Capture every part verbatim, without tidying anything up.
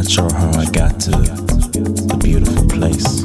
Not sure how I got to the beautiful place.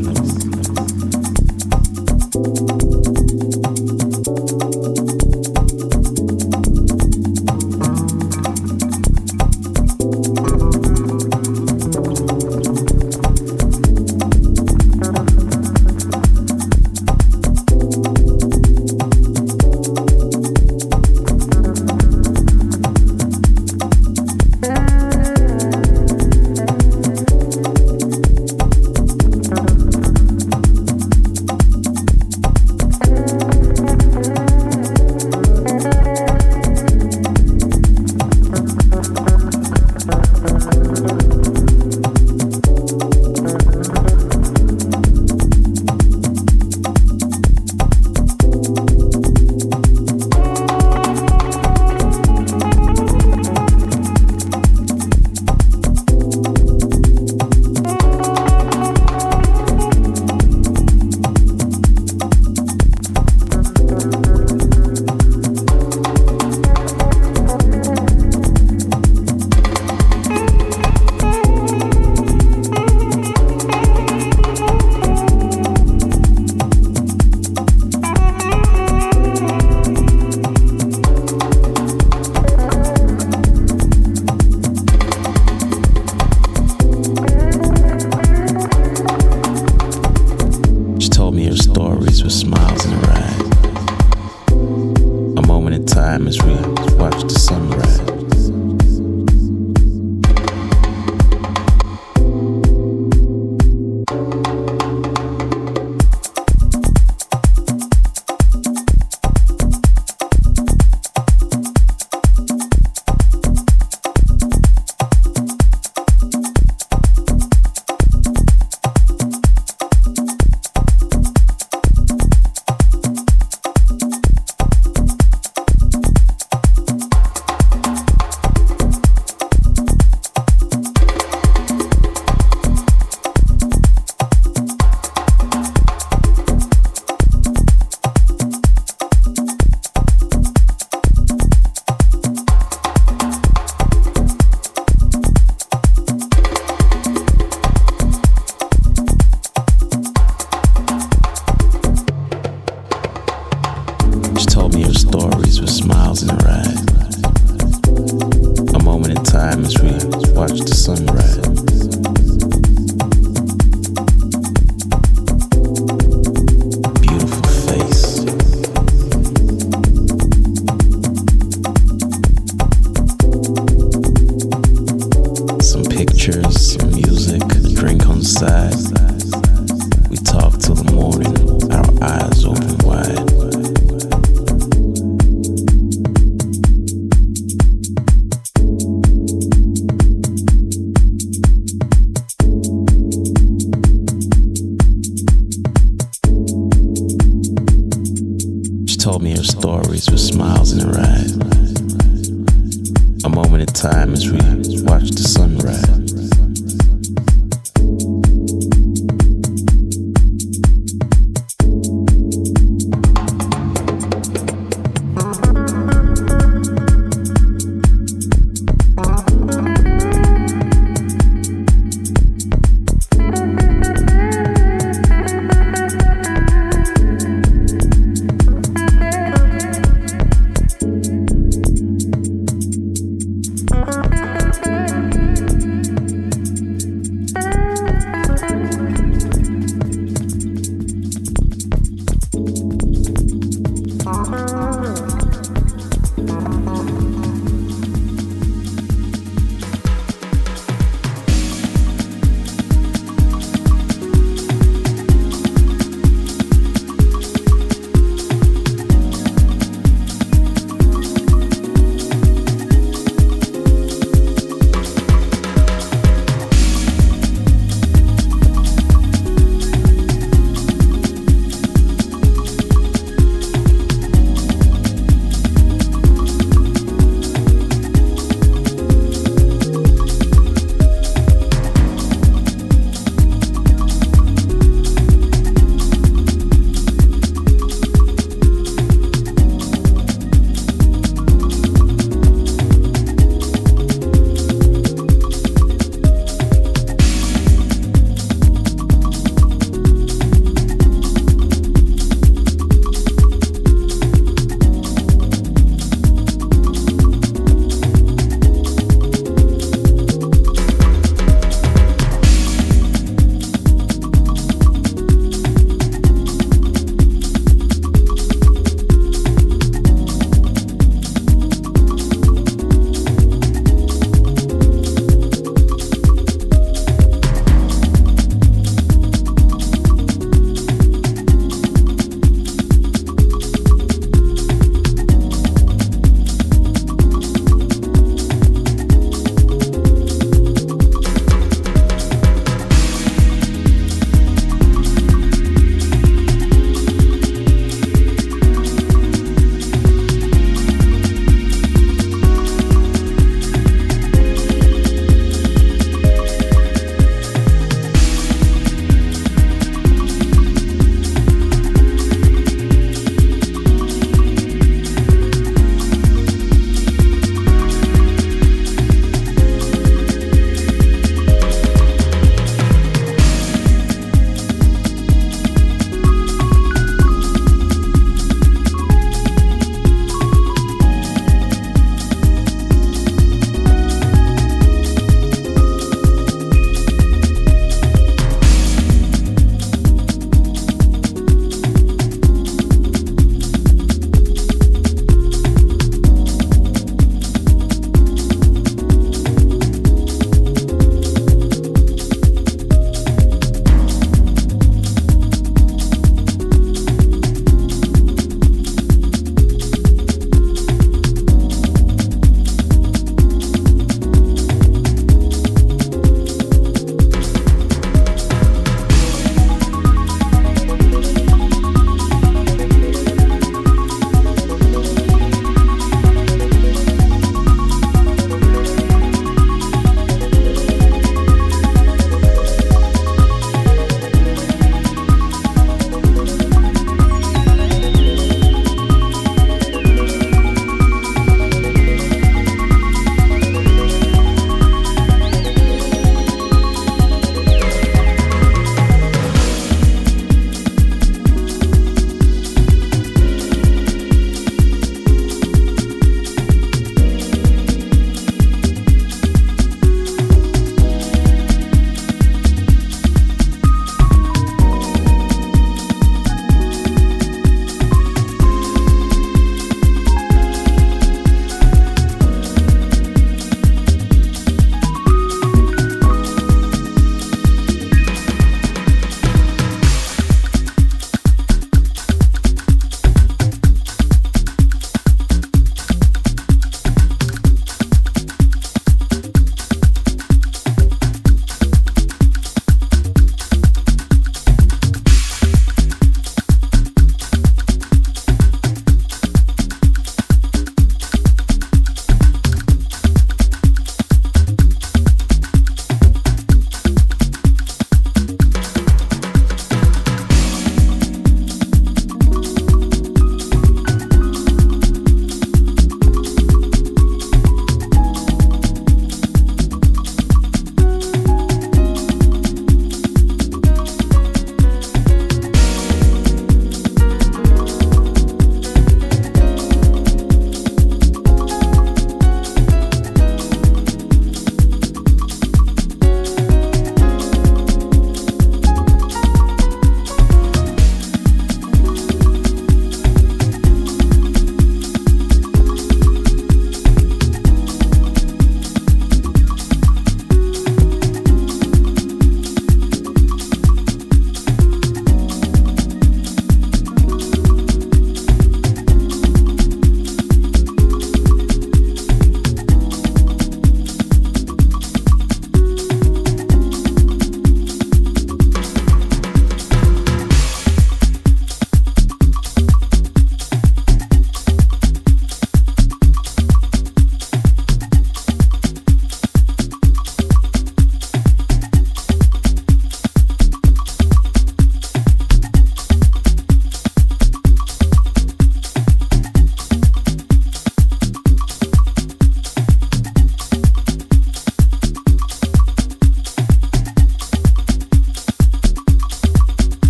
Thank you.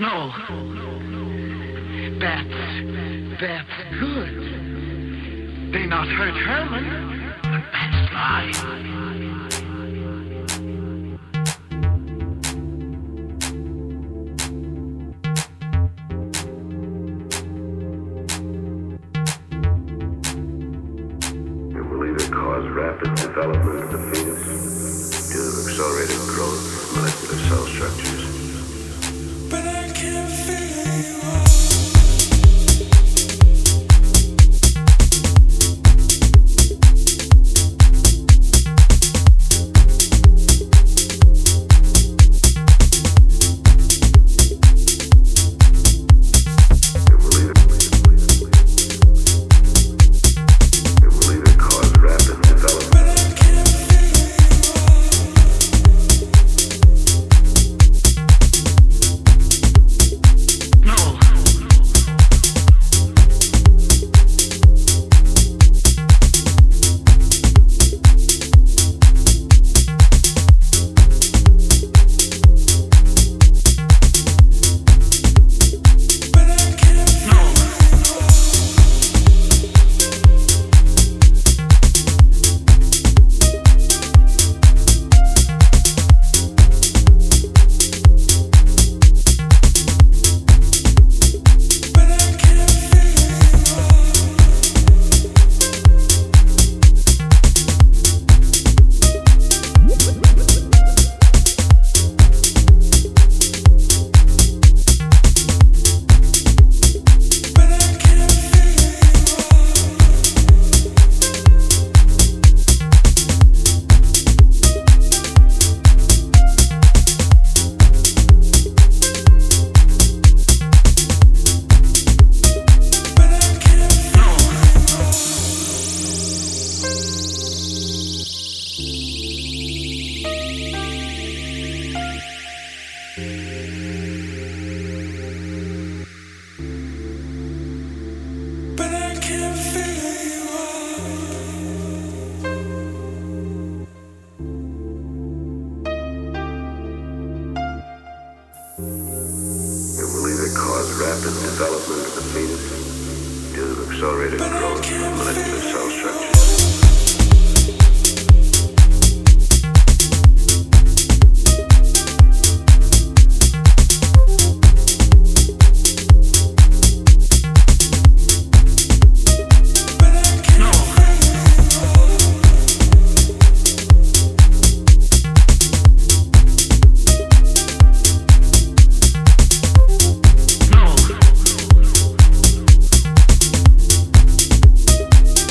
No. That's, that's good. They not hurt Herman, but that's lies. Rapid development of the fetus due to accelerated growth of molecular cell structures. But I can't feel you.